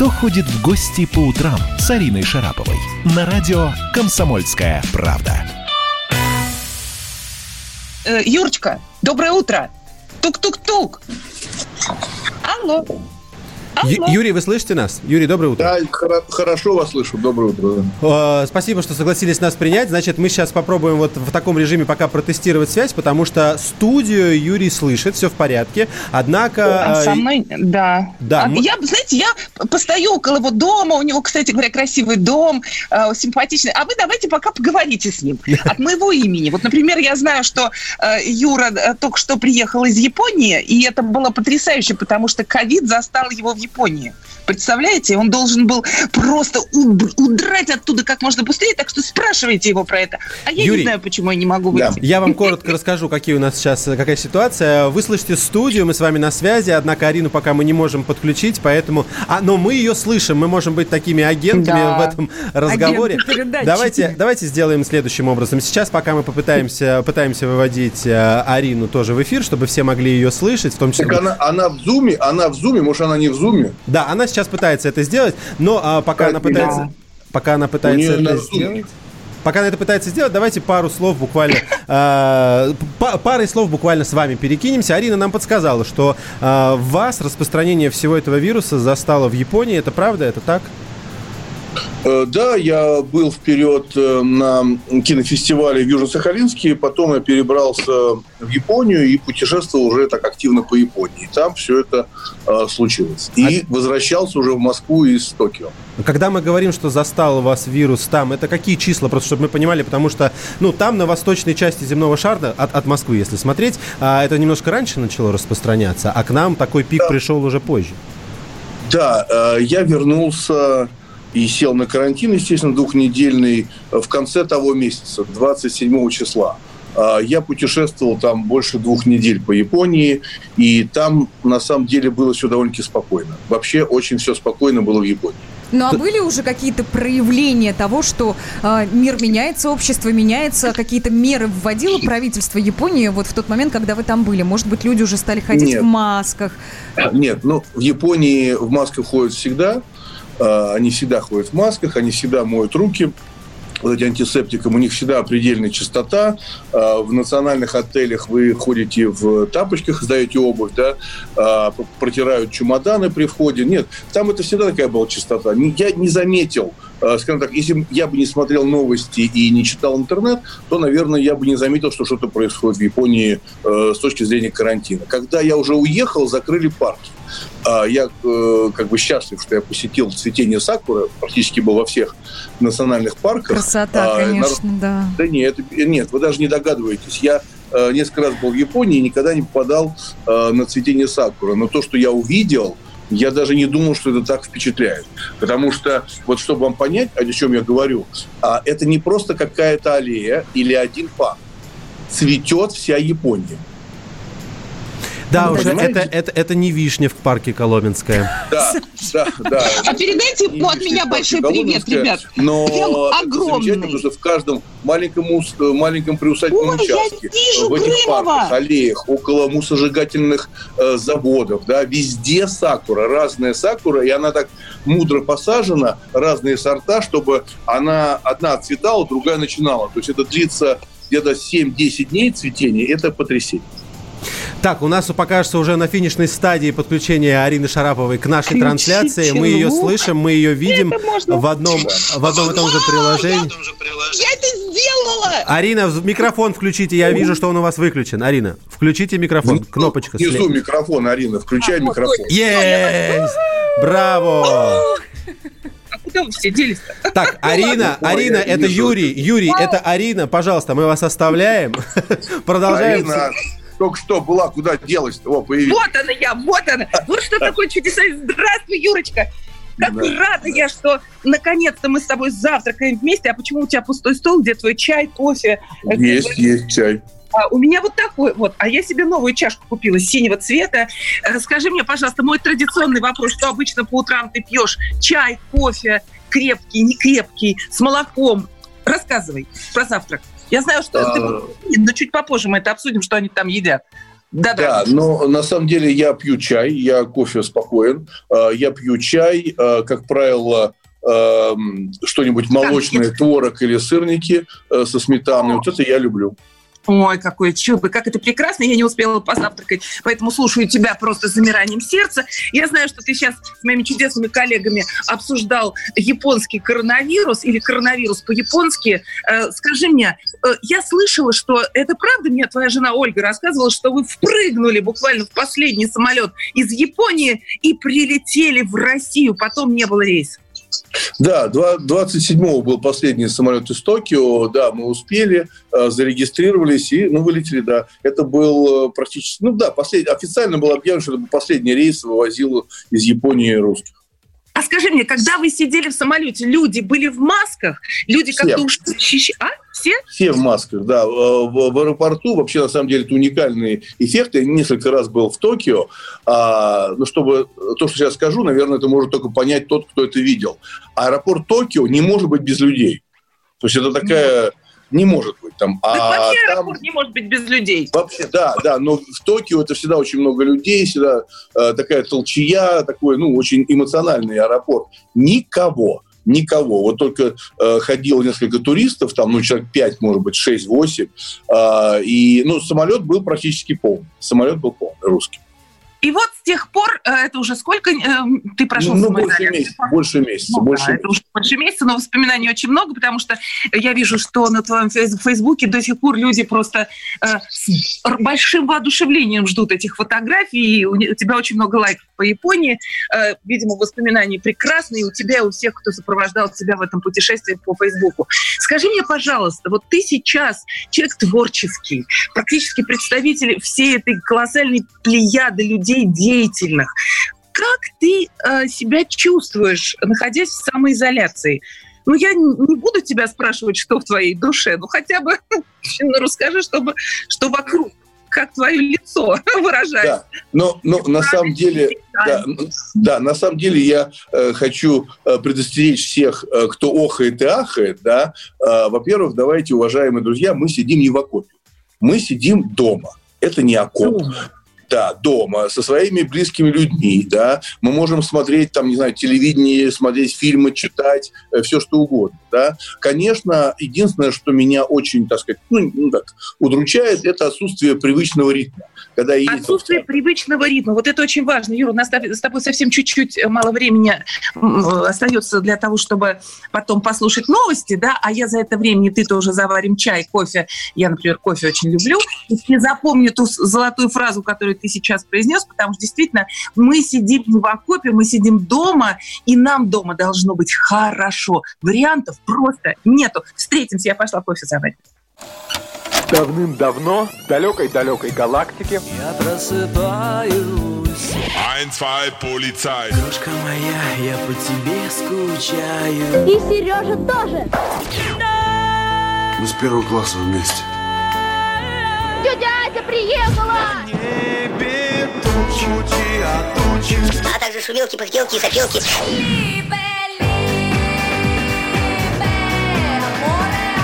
«Кто ходит в гости по утрам» с Ариной Шараповой на радио «Комсомольская правда». Юрочка, доброе утро. Тук-тук-тук. Алло. Юрий, вы слышите нас? Юрий, доброе утро. Да, хорошо вас слышу. Доброе утро. Спасибо, что согласились нас принять. Значит, мы сейчас попробуем вот в таком режиме пока протестировать связь, потому что студию Юрий слышит, все в порядке. Однако... А со мной, да. Да. Я постою около его дома. У него, кстати говоря, красивый дом, симпатичный. А вы давайте пока поговорите с ним от моего имени. Вот, например, я знаю, что Юра только что приехал из Японии, и это было потрясающе, потому что ковид застал его в Японии. Представляете? Он должен был просто удрать оттуда как можно быстрее, так что спрашивайте его про это. А я, Юрий, не знаю, почему я не могу выйти. Да. Я вам коротко расскажу, какие у нас сейчас, какая ситуация. Вы слышите студию, мы с вами на связи, однако Арину пока мы не можем подключить, поэтому... но мы ее слышим, мы можем быть такими агентами, да, в этом разговоре. Давайте сделаем следующим образом. Сейчас пока мы пытаемся выводить Арину тоже в эфир, чтобы все могли ее слышать, в том числе... Так она в зуме, может, она не в зуме? Да, она сейчас пытается это сделать, но пока она это пытается сделать, давайте парой слов буквально с вами перекинемся. Арина нам подсказала, что вас распространение всего этого вируса застало в Японии. Это правда? Это так? Да, я был вперед на кинофестивале в Южно-Сахалинске, потом я перебрался в Японию и путешествовал уже так активно по Японии. Там все это случилось. И возвращался уже в Москву из Токио. Когда мы говорим, что застал вас вирус там, это какие числа? Просто чтобы мы понимали, потому что там, на восточной части земного шара, от Москвы, если смотреть, это немножко раньше начало распространяться, а к нам такой пик пришел уже позже. Да, я вернулся... и сел на карантин, естественно, двухнедельный, в конце того месяца, 27 числа. Я путешествовал там больше 2 недель по Японии, и там, на самом деле, было все довольно-таки спокойно. Вообще, очень все спокойно было в Японии. Ну, а были уже какие-то проявления того, что мир меняется, общество меняется, какие-то меры вводило правительство Японии вот в тот момент, когда вы там были? Может быть, люди уже стали ходить в масках? Нет, в Японии в масках ходят всегда. Они всегда ходят в масках, они всегда моют руки вот этим антисептиком, у них всегда предельная чистота. В национальных отелях вы ходите в тапочках, сдаете обувь, да, протирают чемоданы при входе. Нет, там это всегда такая была чистота. Я не заметил, скажем так, если я бы не смотрел новости и не читал интернет, то, наверное, я бы не заметил, что что-то происходит в Японии с точки зрения карантина. Когда я уже уехал, закрыли парки. Я как бы счастлив, что я посетил цветение сакуры, практически был во всех национальных парках. Красота, конечно, да. Да нет, вы даже не догадываетесь. Я несколько раз был в Японии и никогда не попадал на цветение сакуры. Но то, что я увидел, я даже не думал, что это так впечатляет. Потому что, вот чтобы вам понять, о чем я говорю, это не просто какая-то аллея или один парк. Цветет вся Япония. Да, уже это не вишня в парке Коломенская. Да. А передайте ему от меня большой привет, ребят. Но огромный. Потому что в каждом маленьком приусадебном участке, в этих парках, аллеях, около мусоросжигательных заводов, да, везде сакура, разная сакура, и она так мудро посажена, разные сорта, чтобы она одна отцветала, другая начинала. То есть это длится где-то 7-10 дней цветения, это потрясение. Так, у нас пока что уже на финишной стадии подключения Арины Шараповой к нашей трансляции. Чинук. Мы ее слышим, мы ее видим в одном и том же приложении. Я это сделала! Арина, микрофон включите, я вижу, что он у вас выключен. Арина, включите микрофон, кнопочка слева. Внизу микрофон, Арина, включай микрофон. Yes! Браво! Все делись-то. Так, Арина, это Юрий. Юрий, это Арина, пожалуйста, мы вас оставляем. Продолжаем. Только что была, куда делась-то? Вот она я! Вот что такое чудеса! Здравствуй, Юрочка! Как рада я, что наконец-то мы с тобой завтракаем вместе. А почему у тебя пустой стол? Где твой чай, кофе? Есть чай. У меня вот такой вот. А я себе новую чашку купила синего цвета. Скажи мне, пожалуйста, мой традиционный вопрос. Что обычно по утрам ты пьешь? Чай, кофе, крепкий, некрепкий, с молоком? Рассказывай про завтрак. Я знаю, что ты... Но чуть попозже мы это обсудим, что они там едят. Да, но на самом деле я пью чай, я кофе спокоен, я пью чай, как правило, что-нибудь молочное, творог или сырники со сметаной. Вот это я люблю. Ой, какое чудо, как это прекрасно, я не успела позавтракать, поэтому слушаю тебя просто с замиранием сердца. Я знаю, что ты сейчас с моими чудесными коллегами обсуждал японский коронавирус или коронавирус по-японски. Скажи мне, я слышала, что это правда, мне твоя жена Ольга рассказывала, что вы впрыгнули буквально в последний самолет из Японии и прилетели в Россию, потом не было рейса. Да, 27-го был последний самолет из Токио, да, мы успели, зарегистрировались и, вылетели, да. Это был практически, официально было объявлено, что это был последний рейс, вывозил из Японии русских. А скажи мне, когда вы сидели в самолете, люди были в масках? Люди все. Как-то ушли? А? Все? Все в масках, да. В аэропорту вообще, на самом деле, это уникальный эффект. Я несколько раз был в Токио. Чтобы то, что сейчас скажу, наверное, это может только понять тот, кто это видел. Аэропорт Токио не может быть без людей. То есть это такая... Не может быть там. Вообще аэропорт там... не может быть без людей. Вообще, да, но в Токио это всегда очень много людей, всегда такая толчая, такой, очень эмоциональный аэропорт. Никого. Вот только ходило несколько туристов, там, человек 5, может быть, 6-8, и самолет был практически полный. Самолет был полный, русский. И вот с тех пор, это уже сколько ты прошел? Больше месяца. Это уже больше месяца, но воспоминаний очень много, потому что я вижу, что на твоем Фейсбуке до сих пор люди просто с большим воодушевлением ждут этих фотографий, и у тебя очень много лайков по Японии. Видимо, воспоминания прекрасные у тебя и у всех, кто сопровождал тебя в этом путешествии по Фейсбуку. Скажи мне, пожалуйста, вот ты сейчас человек творческий, практически представитель всей этой колоссальной плеяды людей, деятельных. Как ты себя чувствуешь, находясь в самоизоляции? Я не буду тебя спрашивать, что в твоей душе, хотя бы расскажи, что вокруг, как твое лицо выражается. Да, на самом деле я хочу предостеречь всех, кто охает и ахает. Да. Во-первых, давайте, уважаемые друзья, мы сидим не в окопе. Мы сидим дома. Это не окоп. Да, дома, со своими близкими людьми, да, мы можем смотреть, телевидение, смотреть фильмы, читать, все что угодно, да. Конечно, единственное, что меня очень, удручает, это отсутствие привычного ритма. Отсутствие привычного ритма. Вот это очень важно, Юра. У нас с тобой совсем чуть-чуть мало времени остается для того, чтобы потом послушать новости, да, а я за это время, и ты тоже заварим чай, кофе. Я, например, кофе очень люблю. И запомню ту золотую фразу, которую ты сейчас произнес, потому что действительно мы сидим не в окопе, мы сидим дома, и нам дома должно быть хорошо. Вариантов просто нету. Встретимся, я пошла кофе заварить. Давным-давно, в далекой-далекой галактике. Я просыпаюсь. 1, 2, полицай. Крошка моя, я по тебе скучаю. И Сережа тоже. Мы с первого класса вместе. Тетя Ася приехала! Небе тучи, тучи. А также шумелки, пыхтелки и сопелки.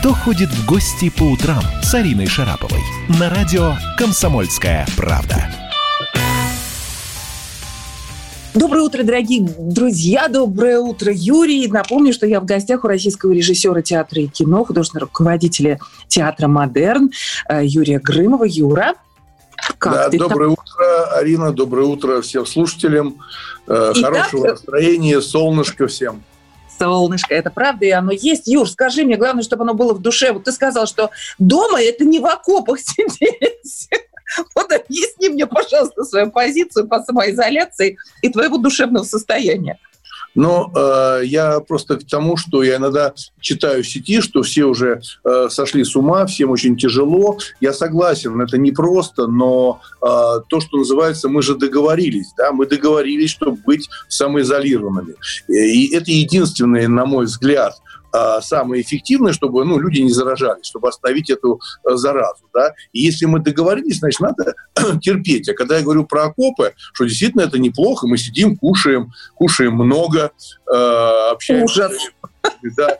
Кто ходит в гости по утрам с Ариной Шараповой? На радио «Комсомольская правда». Доброе утро, дорогие друзья. Доброе утро, Юрий. Напомню, что я в гостях у российского режиссера театра и кино, художественного руководителя театра «Модерн» Юрия Грымова. Юра, как ты? Доброе утро, Арина. Доброе утро всем слушателям. Хорошего настроения, солнышко всем. Солнышко, это правда, и оно есть. Юр, скажи мне, главное, чтобы оно было в душе. Вот ты сказал, что дома это не в окопах сидеть. Вот объясни мне, пожалуйста, свою позицию по самоизоляции и твоего душевного состояния. Но я просто к тому, что я иногда читаю в сети, что все уже сошли с ума, всем очень тяжело. Я согласен, это непросто, но то, что называется, мы же договорились, да, мы договорились, чтобы быть самоизолированными. И это единственное, на мой взгляд, самое эффективное, чтобы люди не заражались, чтобы остановить эту заразу. Да? И если мы договорились, значит, надо терпеть. А когда я говорю про окопы, что действительно это неплохо, мы сидим, кушаем много, общаемся. Да.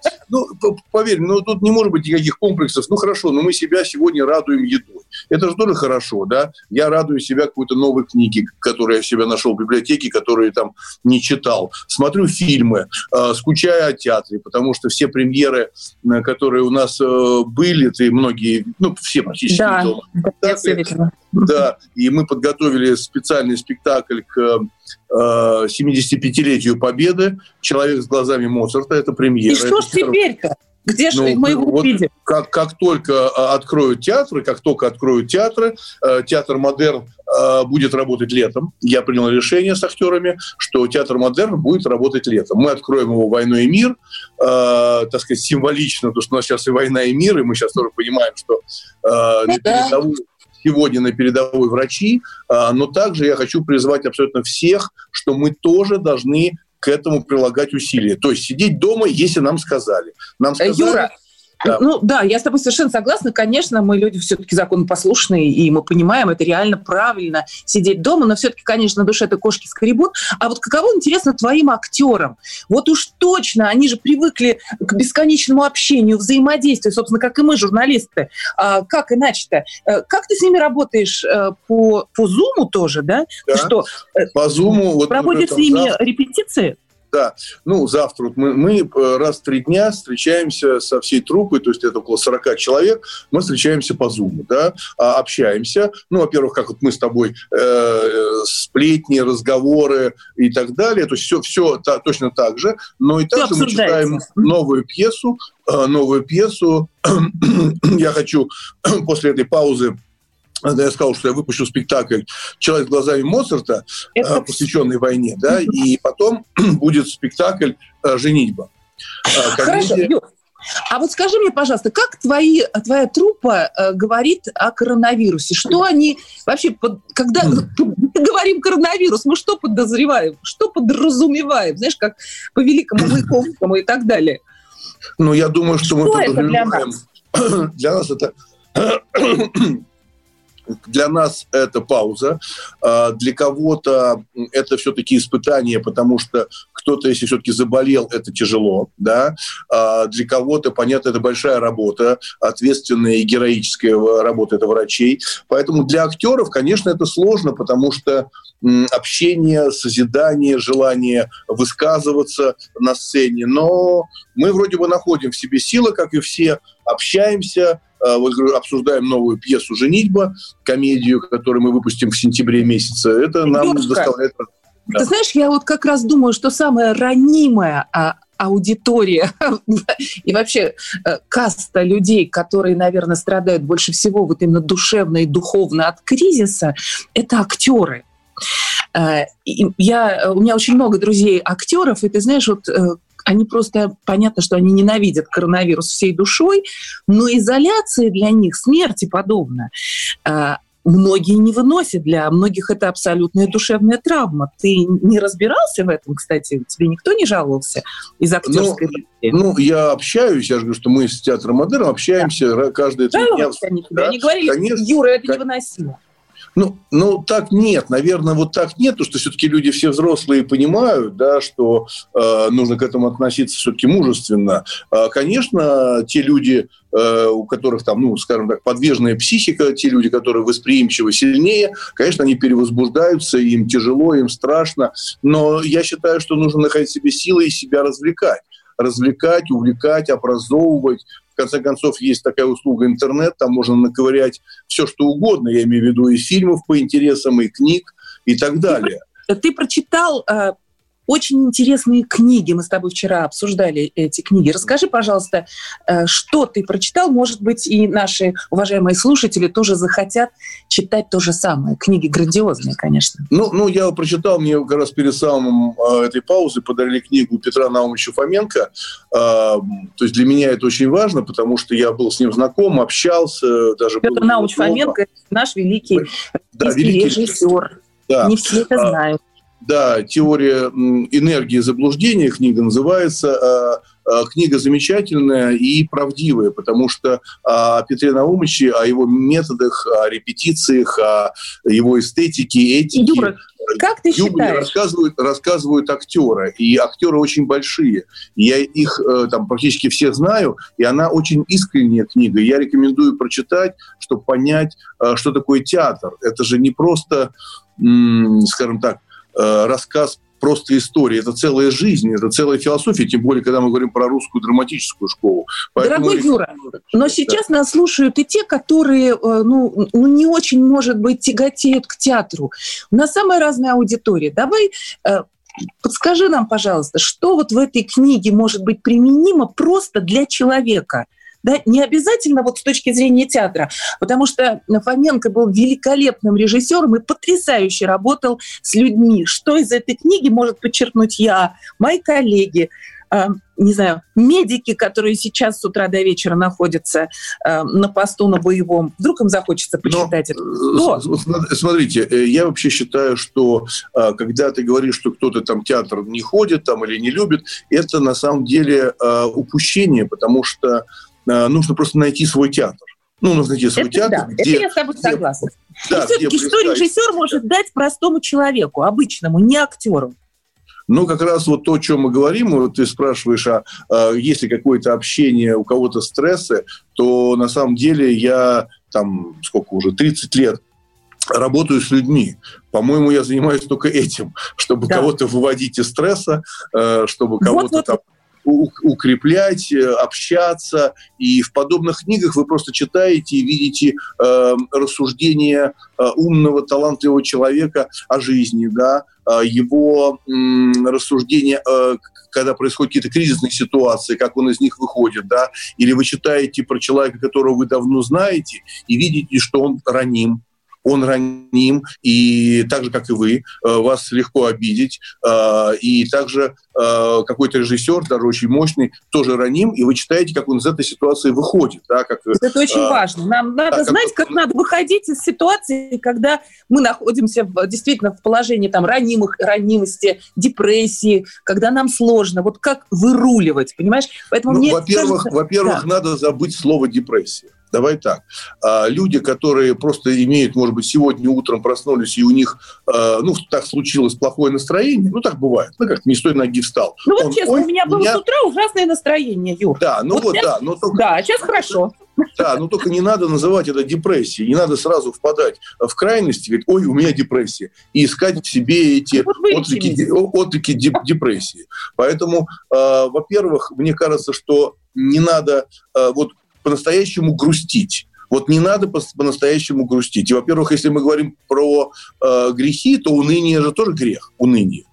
Поверь, тут не может быть никаких комплексов. Хорошо, мы себя сегодня радуем едой. Это же тоже хорошо, да? Я радую себя какой-то новой книге, которую я себя нашел в библиотеке, которую я там не читал. Смотрю фильмы, скучаю о театре, потому что все премьеры, которые у нас были, многие, все практически. Да, и мы подготовили специальный спектакль к 75-летию Победы «Человек с глазами Моцарта». Это премьера. И что ж теперь-то? Где же мы его увидим? Как только откроют театры, Театр Модерн будет работать летом. Я принял решение с актерами, что Театр Модерн будет работать летом. Мы откроем его «Войной и мир», так сказать, символично, потому что у нас сейчас и «Война и мир», и мы сейчас тоже понимаем, что сегодня на передовой врачи, но также я хочу призвать абсолютно всех, что мы тоже должны к этому прилагать усилия. То есть сидеть дома, если нам сказали. Юра, да. Я с тобой совершенно согласна. Конечно, мы люди все-таки законопослушные, и мы понимаем, это реально правильно сидеть дома, но все-таки, конечно, на душе-то кошки скребут. А вот каково, интересно, твоим актерам? Вот уж точно, они же привыкли к бесконечному общению, взаимодействию, собственно, как и мы, журналисты. Как иначе-то? Как ты с ними работаешь? По Zoom тоже, да? Да. Что, по Zoom. Проводят с ними репетиции? Да, завтра мы раз в 3 дня встречаемся со всей труппой, то есть это около 40 человек, мы встречаемся по Zoom, да, общаемся. Во-первых, как мы с тобой, сплетни, разговоры и так далее, то есть все точно так же, но и также мы читаем новую пьесу. Я хочу после этой паузы, когда я сказал, что я выпущу спектакль «Человек с глазами Моцарта», посвященный войне, да, и потом будет спектакль «Женитьба». Хорошо, Юр, а вот скажи мне, пожалуйста, как твоя труппа говорит о коронавирусе? Что они вообще, когда говорим коронавирус, мы что подозреваем, что подразумеваем, знаешь, как по Великому Маяковскому и так далее? Я думаю, что мы подразумеваем... Для нас это пауза, для кого-то это все-таки испытание, потому что кто-то, если все-таки заболел, это тяжело, да? Для кого-то, понятно, это большая работа, ответственная и героическая работа, это врачей. Поэтому для актеров, конечно, это сложно, потому что общение, созидание, желание высказываться на сцене. Но мы вроде бы находим в себе силы, как и все, общаемся, обсуждаем новую пьесу «Женитьба», комедию, которую мы выпустим в сентябре месяце. Это нам доставляет... Да. Ты знаешь, я вот как раз думаю, что самая ранимая аудитория и вообще каста людей, которые, наверное, страдают больше всего вот именно душевно и духовно от кризиса, это актеры. У меня очень много друзей актеров, и ты знаешь, они просто, понятно, что они ненавидят коронавирус всей душой, но изоляция для них смерти подобна. Многие не выносят, для многих это абсолютная душевная травма. Ты не разбирался в этом, кстати? Тебе никто не жаловался из актерской жизни? Я общаюсь, я же говорю, что мы с Театром Модерн общаемся, да, каждые 3 дня. Они говорили, конечно, Юра, это невыносимо. Так нет, наверное, вот так нет, потому что все-таки люди все взрослые понимают, да, что нужно к этому относиться все-таки мужественно. Конечно, те люди, у которых там, скажем так, подвижная психика, те люди, которые восприимчивы сильнее, конечно, они перевозбуждаются, им тяжело, им страшно, но я считаю, что нужно находить в себе силы и себя развлекать, увлекать, образовывать. В конце концов, есть такая услуга интернет, там можно наковырять все, что угодно, я имею в виду и фильмов по интересам, и книг, и так далее. Ты прочитал очень интересные книги. Мы с тобой вчера обсуждали эти книги. Расскажи, пожалуйста, что ты прочитал. Может быть, и наши уважаемые слушатели тоже захотят читать то же самое. Книги грандиозные, конечно. Ну я прочитал, мне как раз перед самым этой паузой подарили книгу Петра Наумовича Фоменко. То есть для меня это очень важно, потому что я был с ним знаком, общался. Даже Петр Наумович Фоменко – наш великий режиссер. Да. Не все это знают. Да, «Теория энергии и заблуждения» книга называется. Книга замечательная и правдивая, потому что о Петре Наумовиче, о его методах, о репетициях, о его эстетике, этике... Юра, как ты считаешь? Рассказывают актеры, и актеры очень большие. Я их там практически все знаю, и она очень искренняя книга. Я рекомендую прочитать, чтобы понять, что такое театр. Это же не просто, скажем так, рассказ просто истории. Это целая жизнь, это целая философия, тем более, когда мы говорим про русскую драматическую школу. Дорогой Юра, но сейчас нас слушают и те, которые не очень, может быть, тяготеют к театру. У нас самая разная аудитория. Давай подскажи нам, пожалуйста, что вот в этой книге может быть применимо просто для человека? Да, не обязательно вот с точки зрения театра, потому что Фоменко был великолепным режиссером и потрясающе работал с людьми. Что из этой книги может подчеркнуть я, мои коллеги, не знаю, медики, которые сейчас с утра до вечера находятся на посту на боевом? Вдруг им захочется почитать это? Смотрите, я вообще считаю, что когда ты говоришь, что кто-то там театр не ходит там, или не любит, это на самом деле упущение, потому что нужно просто найти свой театр. Где, это я с тобой согласна. Да, и все-таки что режиссер может дать простому человеку, обычному, не актеру? Как раз вот то, о чем мы говорим, вот ты спрашиваешь, есть ли какое-то общение, у кого-то стрессы, то на самом деле я там, 30 лет работаю с людьми. По-моему, я занимаюсь только этим, чтобы кого-то выводить из стресса, чтобы кого-то укреплять, общаться. И в подобных книгах вы просто читаете и видите рассуждения умного, талантливого человека о жизни, да, его рассуждения, когда происходят какие-то кризисные ситуации, как он из них выходит, да, или вы читаете про человека, которого вы давно знаете, и видите, что он раним. Он раним, и так же, как и вы, вас легко обидеть. И также какой-то режиссер, даже очень мощный, тоже раним, и вы читаете, как он из этой ситуации выходит. Да, как, это очень важно. Нам надо знать, как надо выходить из ситуации, когда мы находимся в положении ранимости, депрессии, когда нам сложно. Вот как выруливать, понимаешь? Поэтому мне кажется, надо забыть слово «депрессия». Давай так. Люди, которые просто имеют, может быть, сегодня утром проснулись, и у них, так случилось плохое настроение, так бывает, как-то не с той ноги встал. Честно, у меня было с утра ужасное настроение, Юр. Сейчас хорошо. Да, но только не надо называть это депрессией, не надо сразу впадать в крайности, говорить, ой, у меня депрессия, и искать в себе эти отклики депрессии. Поэтому, во-первых, мне кажется, что не надо по-настоящему грустить. Не надо по-настоящему грустить. И, во-первых, если мы говорим про грехи, то уныние же тоже грех. Уныние.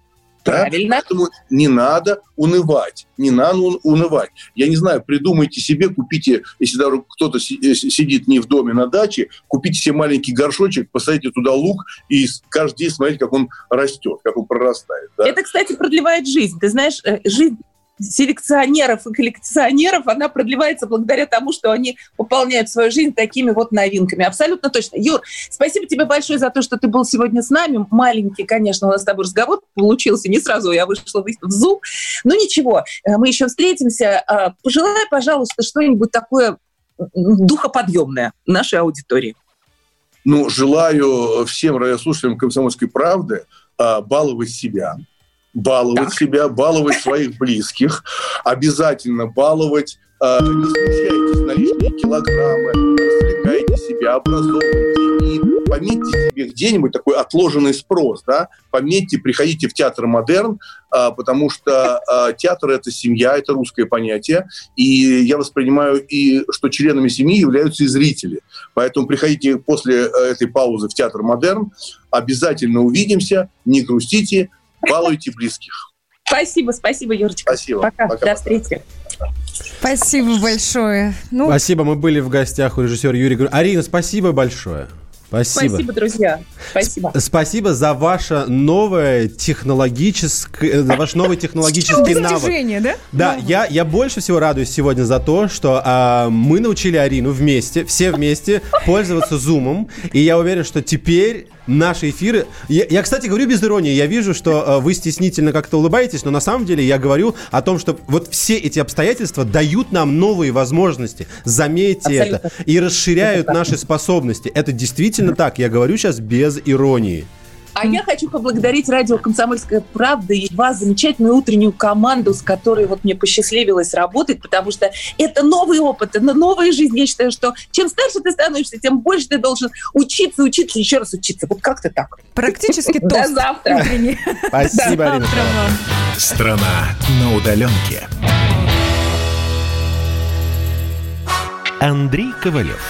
Правильно. Да? Поэтому не надо унывать. Не надо унывать. Я не знаю, придумайте себе, купите, если даже кто-то сидит не в доме, на даче, купите себе маленький горшочек, посадите туда лук и каждый день смотрите, как он растет, как он прорастает. Да? Это, кстати, продлевает жизнь. Ты знаешь, жизнь селекционеров и коллекционеров, она продлевается благодаря тому, что они пополняют свою жизнь такими вот новинками. Абсолютно точно. Юр, спасибо тебе большое за то, что ты был сегодня с нами. Маленький, конечно, у нас с тобой разговор получился. Не сразу я вышла в Zoom. Но ничего, мы еще встретимся. Пожелай, пожалуйста, что-нибудь такое духоподъемное нашей аудитории. Желаю всем радиослушателям «Комсомольской правды» баловать себя. Баловать себя, баловать своих близких, обязательно баловать. Не смущайтесь на лишние килограммы, развлекайте себя, образовывайте и пометьте себе где-нибудь такой отложенный спрос. Да? Пометьте, приходите в Театр Модерн, потому что театр – это семья, это русское понятие. И я воспринимаю, что членами семьи являются и зрители. Поэтому приходите после этой паузы в Театр Модерн, обязательно увидимся, не грустите, балуйте близких. Спасибо, спасибо, Юрочка. Спасибо. Пока. До встречи. Спасибо большое. Спасибо, мы были в гостях у режиссера Юрия Грымова. Арина, спасибо большое. Спасибо. Спасибо, друзья. Спасибо. Спасибо за ваше новое технологическое, за ваш новый технологический навык. Да? Да, я больше всего радуюсь сегодня за то, что мы научили Арину вместе, все вместе пользоваться Zoom. И я уверен, что теперь наши эфиры... Я, кстати, говорю без иронии. Я вижу, что вы стеснительно как-то улыбаетесь, но на самом деле я говорю о том, что вот все эти обстоятельства дают нам новые возможности. Заметьте это. И расширяют наши способности. Это действительно так. Я говорю сейчас без иронии. А я хочу поблагодарить радио «Комсомольская правда» и вас, замечательную утреннюю команду, с которой вот мне посчастливилось работать, потому что это новый опыт, это новая жизнь. Я считаю, что чем старше ты становишься, тем больше ты должен учиться, учиться, еще раз учиться. Вот как-то так. Практически тост. До завтра. Спасибо, Арина. Страна на удаленке. Андрей Ковалев.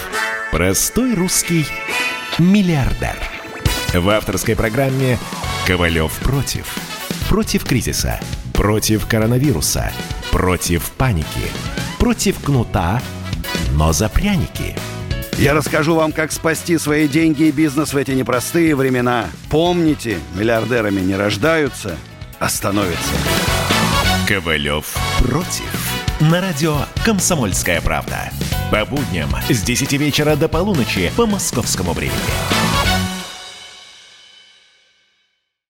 Простой русский миллиардер. В авторской программе «Ковалев против». Против кризиса, против коронавируса, против паники, против кнута, но за пряники. Я расскажу вам, как спасти свои деньги и бизнес в эти непростые времена. Помните, миллиардерами не рождаются, а становятся. «Ковалев против». На радио «Комсомольская правда». По будням с 10 вечера до полуночи по московскому времени.